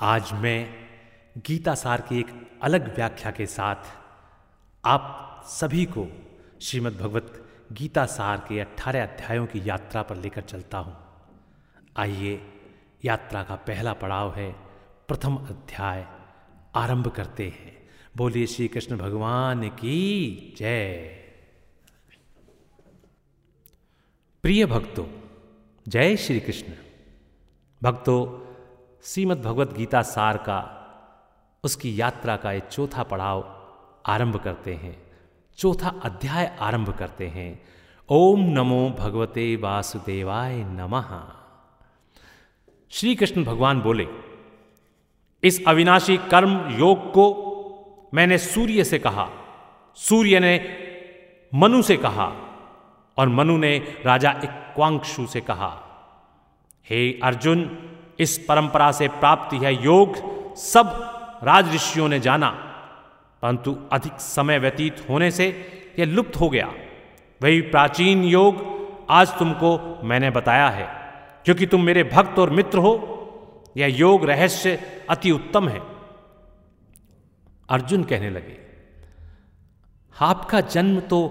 आज मैं गीता सार की एक अलग व्याख्या के साथ आप सभी को श्रीमद् भगवत गीता सार के 18 अध्यायों की यात्रा पर लेकर चलता हूँ। आइए, यात्रा का पहला पड़ाव है प्रथम अध्याय, आरंभ करते हैं। बोलिए श्री कृष्ण भगवान की जय। प्रिय भक्तों, जय श्री कृष्ण। भक्तों, श्रीमद् भगवत गीता सार का उसकी यात्रा का ये चौथा पड़ाव आरंभ करते हैं, चौथा अध्याय आरंभ करते हैं। ओम नमो भगवते वासुदेवाय नमः। श्री कृष्ण भगवान बोले, इस अविनाशी कर्म योग को मैंने सूर्य से कहा, सूर्य ने मनु से कहा और मनु ने राजा इक्ष्वाकुशु से कहा। हे अर्जुन, इस परंपरा से प्राप्त यह योग सब राजऋषियों ने जाना, परंतु अधिक समय व्यतीत होने से यह लुप्त हो गया। वही प्राचीन योग आज तुमको मैंने बताया है, क्योंकि तुम मेरे भक्त और मित्र हो। यह योग रहस्य अति उत्तम है। अर्जुन कहने लगे, आपका जन्म तो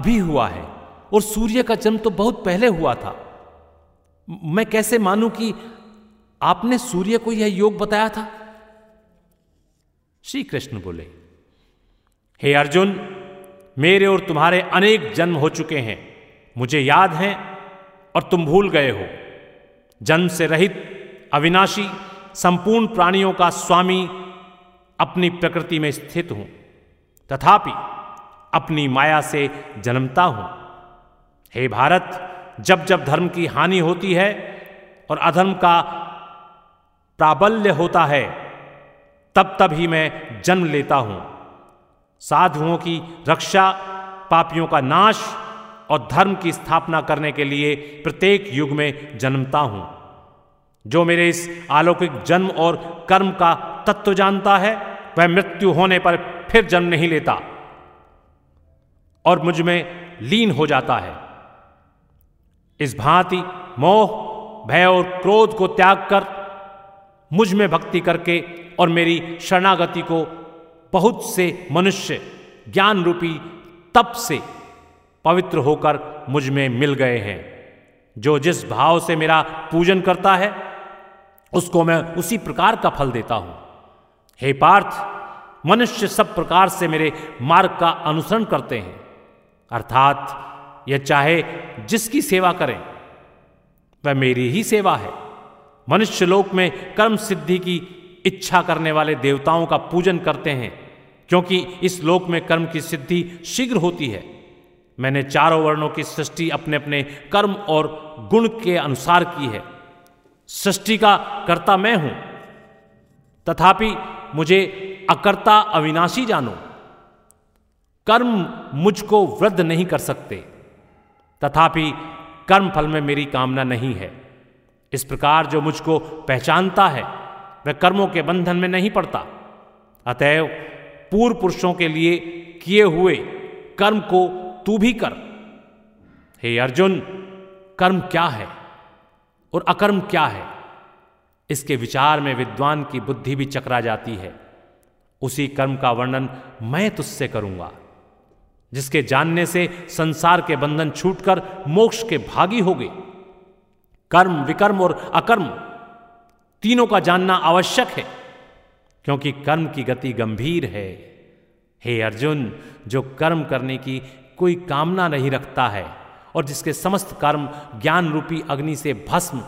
अभी हुआ है और सूर्य का जन्म तो बहुत पहले हुआ था। मैं कैसे मानूं कि आपने सूर्य को यह योग बताया था। श्री कृष्ण बोले, हे अर्जुन, मेरे और तुम्हारे अनेक जन्म हो चुके हैं, मुझे याद है और तुम भूल गए हो। जन्म से रहित अविनाशी संपूर्ण प्राणियों का स्वामी अपनी प्रकृति में स्थित हूं, तथापि अपनी माया से जन्मता हूं। हे भारत, जब जब धर्म की हानि होती है और अधर्म का प्राबल्य होता है, तब तब ही मैं जन्म लेता हूं। साधुओं की रक्षा, पापियों का नाश और धर्म की स्थापना करने के लिए प्रत्येक युग में जन्मता हूं। जो मेरे इस अलौकिक जन्म और कर्म का तत्व जानता है, वह मृत्यु होने पर फिर जन्म नहीं लेता और मुझ में लीन हो जाता है। इस भांति मोह, भय और क्रोध को त्याग कर मुझ में भक्ति करके और मेरी शरणागति को बहुत से मनुष्य ज्ञान रूपी तप से पवित्र होकर मुझ में मिल गए हैं। जो जिस भाव से मेरा पूजन करता है, उसको मैं उसी प्रकार का फल देता हूँ। हे पार्थ, मनुष्य सब प्रकार से मेरे मार्ग का अनुसरण करते हैं, अर्थात यह चाहे जिसकी सेवा करें, वह मेरी ही सेवा है। मनुष्य लोक में कर्म सिद्धि की इच्छा करने वाले देवताओं का पूजन करते हैं, क्योंकि इस लोक में कर्म की सिद्धि शीघ्र होती है। मैंने चारों वर्णों की सृष्टि अपने अपने कर्म और गुण के अनुसार की है। सृष्टि का कर्ता मैं हूं, तथापि मुझे अकर्ता अविनाशी जानो। कर्म मुझको वृद्ध नहीं कर सकते, तथापि कर्म फल में मेरी कामना नहीं है। इस प्रकार जो मुझको पहचानता है, वह कर्मों के बंधन में नहीं पड़ता। अतएव पूर्व पुरुषों के लिए किए हुए कर्म को तू भी कर। हे अर्जुन, कर्म क्या है और अकर्म क्या है, इसके विचार में विद्वान की बुद्धि भी चकरा जाती है। उसी कर्म का वर्णन मैं तुझसे करूंगा, जिसके जानने से संसार के बंधन छूटकर मोक्ष के भागी हो गए। कर्म, विकर्म और अकर्म तीनों का जानना आवश्यक है, क्योंकि कर्म की गति गंभीर है। हे अर्जुन, जो कर्म करने की कोई कामना नहीं रखता है और जिसके समस्त कर्म ज्ञान रूपी अग्नि से भस्म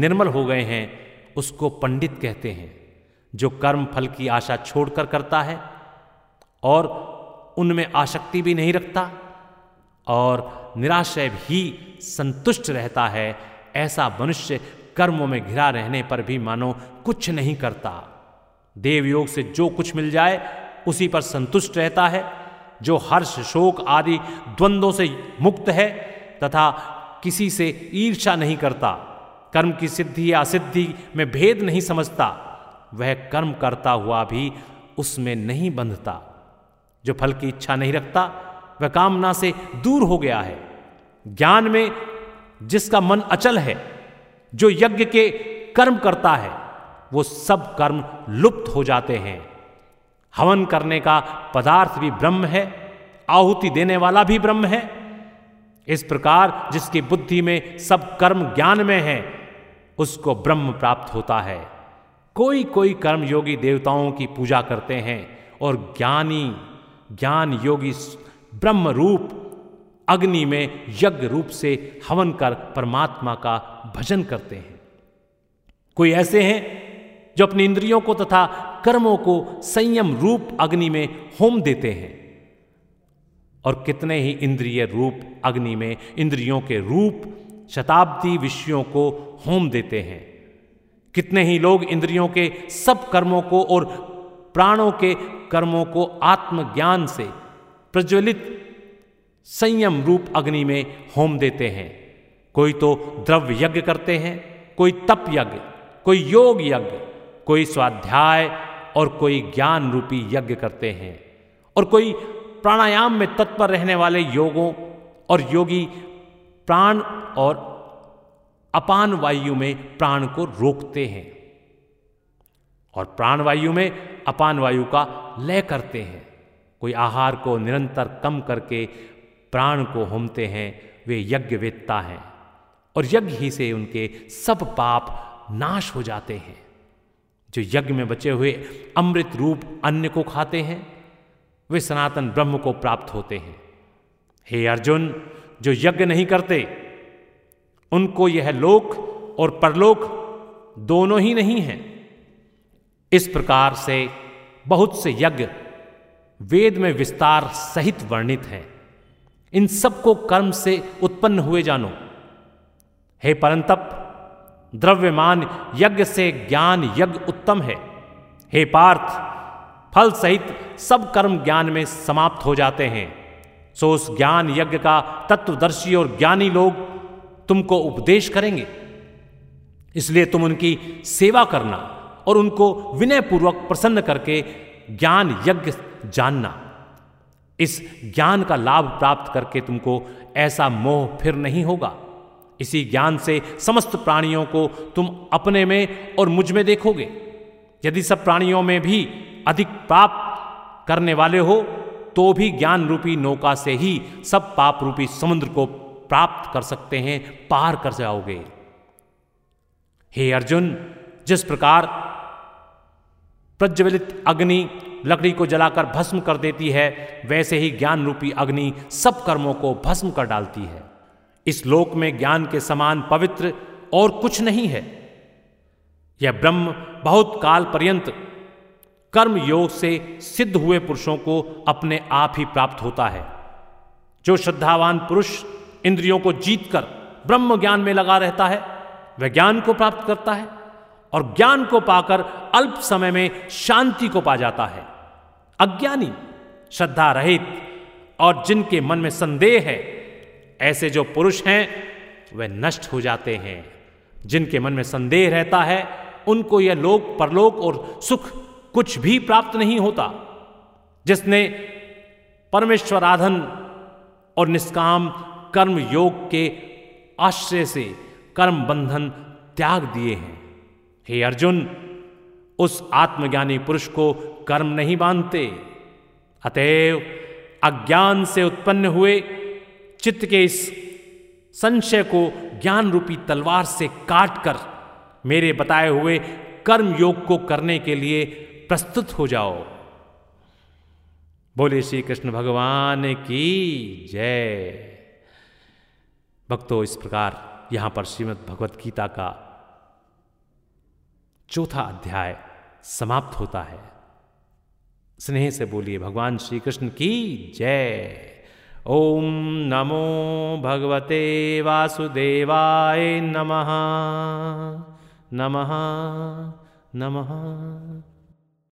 निर्मल हो गए हैं, उसको पंडित कहते हैं। जो कर्म फल की आशा छोड़कर करता है और उनमें आसक्ति भी नहीं रखता और निराश्रय भी संतुष्ट रहता है, ऐसा मनुष्य कर्मों में घिरा रहने पर भी मानो कुछ नहीं करता। देवयोग से जो कुछ मिल जाए उसी पर संतुष्ट रहता है, जो हर्ष शोक आदि द्वंद्वों से मुक्त है तथा किसी से ईर्ष्या नहीं करता, कर्म की सिद्धि या असिद्धि में भेद नहीं समझता, वह कर्म करता हुआ भी उसमें नहीं बंधता। जो फल की इच्छा नहीं रखता वह कामना से दूर हो गया है। ज्ञान में जिसका मन अचल है, जो यज्ञ के कर्म करता है, वो सब कर्म लुप्त हो जाते हैं। हवन करने का पदार्थ भी ब्रह्म है, आहुति देने वाला भी ब्रह्म है। इस प्रकार जिसकी बुद्धि में सब कर्म ज्ञान में है उसको ब्रह्म प्राप्त होता है। कोई कोई कर्मयोगी देवताओं की पूजा करते हैं और ज्ञानी ज्ञान योगी ब्रह्म रूप अग्नि में यज्ञ रूप से हवन कर परमात्मा का भजन करते हैं। कोई ऐसे हैं जो अपनी इंद्रियों को तथा कर्मों को संयम रूप अग्नि में होम देते हैं, और कितने ही इंद्रिय रूप अग्नि में इंद्रियों के रूप शताब्दी विषयों को होम देते हैं। कितने ही लोग इंद्रियों के सब कर्मों को और प्राणों के कर्मों को आत्मज्ञान से प्रज्वलित संयम रूप अग्नि में होम देते हैं। कोई तो द्रव्य यज्ञ करते हैं, कोई तप यज्ञ, कोई योग यज्ञ, कोई स्वाध्याय और कोई ज्ञान रूपी यज्ञ करते हैं, और कोई प्राणायाम में तत्पर रहने वाले योगों और योगी प्राण और अपान वायु में प्राण को रोकते हैं और प्राण वायु में अपान वायु का लय करते हैं। कोई आहार को निरंतर कम करके प्राण को होमते हैं। वे यज्ञ वेत्ता हैं और यज्ञ ही से उनके सब पाप नाश हो जाते हैं। जो यज्ञ में बचे हुए अमृत रूप अन्न को खाते हैं वे सनातन ब्रह्म को प्राप्त होते हैं। हे अर्जुन, जो यज्ञ नहीं करते उनको यह लोक और परलोक दोनों ही नहीं हैं। इस प्रकार से बहुत से यज्ञ वेद में विस्तार सहित वर्णित हैं। इन सबको कर्म से उत्पन्न हुए जानो। हे परंतप, द्रव्यमान यज्ञ से ज्ञान यज्ञ उत्तम है। हे पार्थ, फल सहित सब कर्म ज्ञान में समाप्त हो जाते हैं। सो उस ज्ञान यज्ञ का तत्वदर्शी और ज्ञानी लोग तुमको उपदेश करेंगे, इसलिए तुम उनकी सेवा करना और उनको विनयपूर्वक प्रसन्न करके ज्ञान यज्ञ जानना। इस ज्ञान का लाभ प्राप्त करके तुमको ऐसा मोह फिर नहीं होगा। इसी ज्ञान से समस्त प्राणियों को तुम अपने में और मुझ में देखोगे। यदि सब प्राणियों में भी अधिक पाप करने वाले हो तो भी ज्ञान रूपी नौका से ही सब पाप रूपी समुद्र को प्राप्त कर सकते हैं, पार कर जाओगे। हे अर्जुन, जिस प्रकार प्रज्वलित अग्नि लकड़ी को जलाकर भस्म कर देती है, वैसे ही ज्ञान रूपी अग्नि सब कर्मों को भस्म कर डालती है। इस लोक में ज्ञान के समान पवित्र और कुछ नहीं है। यह ब्रह्म बहुत काल पर्यंत कर्म योग से सिद्ध हुए पुरुषों को अपने आप ही प्राप्त होता है। जो श्रद्धावान पुरुष इंद्रियों को जीतकर ब्रह्म ज्ञान में लगा रहता है वह ज्ञान को प्राप्त करता है, और ज्ञान को पाकर अल्प समय में शांति को पा जाता है। अज्ञानी, श्रद्धा रहित और जिनके मन में संदेह है, ऐसे जो पुरुष हैं वे नष्ट हो जाते हैं। जिनके मन में संदेह रहता है उनको यह लोक परलोक और सुख कुछ भी प्राप्त नहीं होता। जिसने परमेश्वर आराधन और निष्काम कर्म योग के आश्रय से कर्म बंधन त्याग दिए हैं। हे अर्जुन, उस आत्मज्ञानी पुरुष को कर्म नहीं बांधते। अतएव अज्ञान से उत्पन्न हुए चित्त के इस संशय को ज्ञान रूपी तलवार से काटकर मेरे बताए हुए कर्म योग को करने के लिए प्रस्तुत हो जाओ। बोले श्री कृष्ण भगवान की जय। भक्तों, इस प्रकार यहाँ पर श्रीमद् भगवत गीता का चौथा अध्याय समाप्त होता है। स्नेह से बोलिए भगवान श्री कृष्ण की जय। ओम नमो भगवते वासुदेवाय नमः नमः नमः।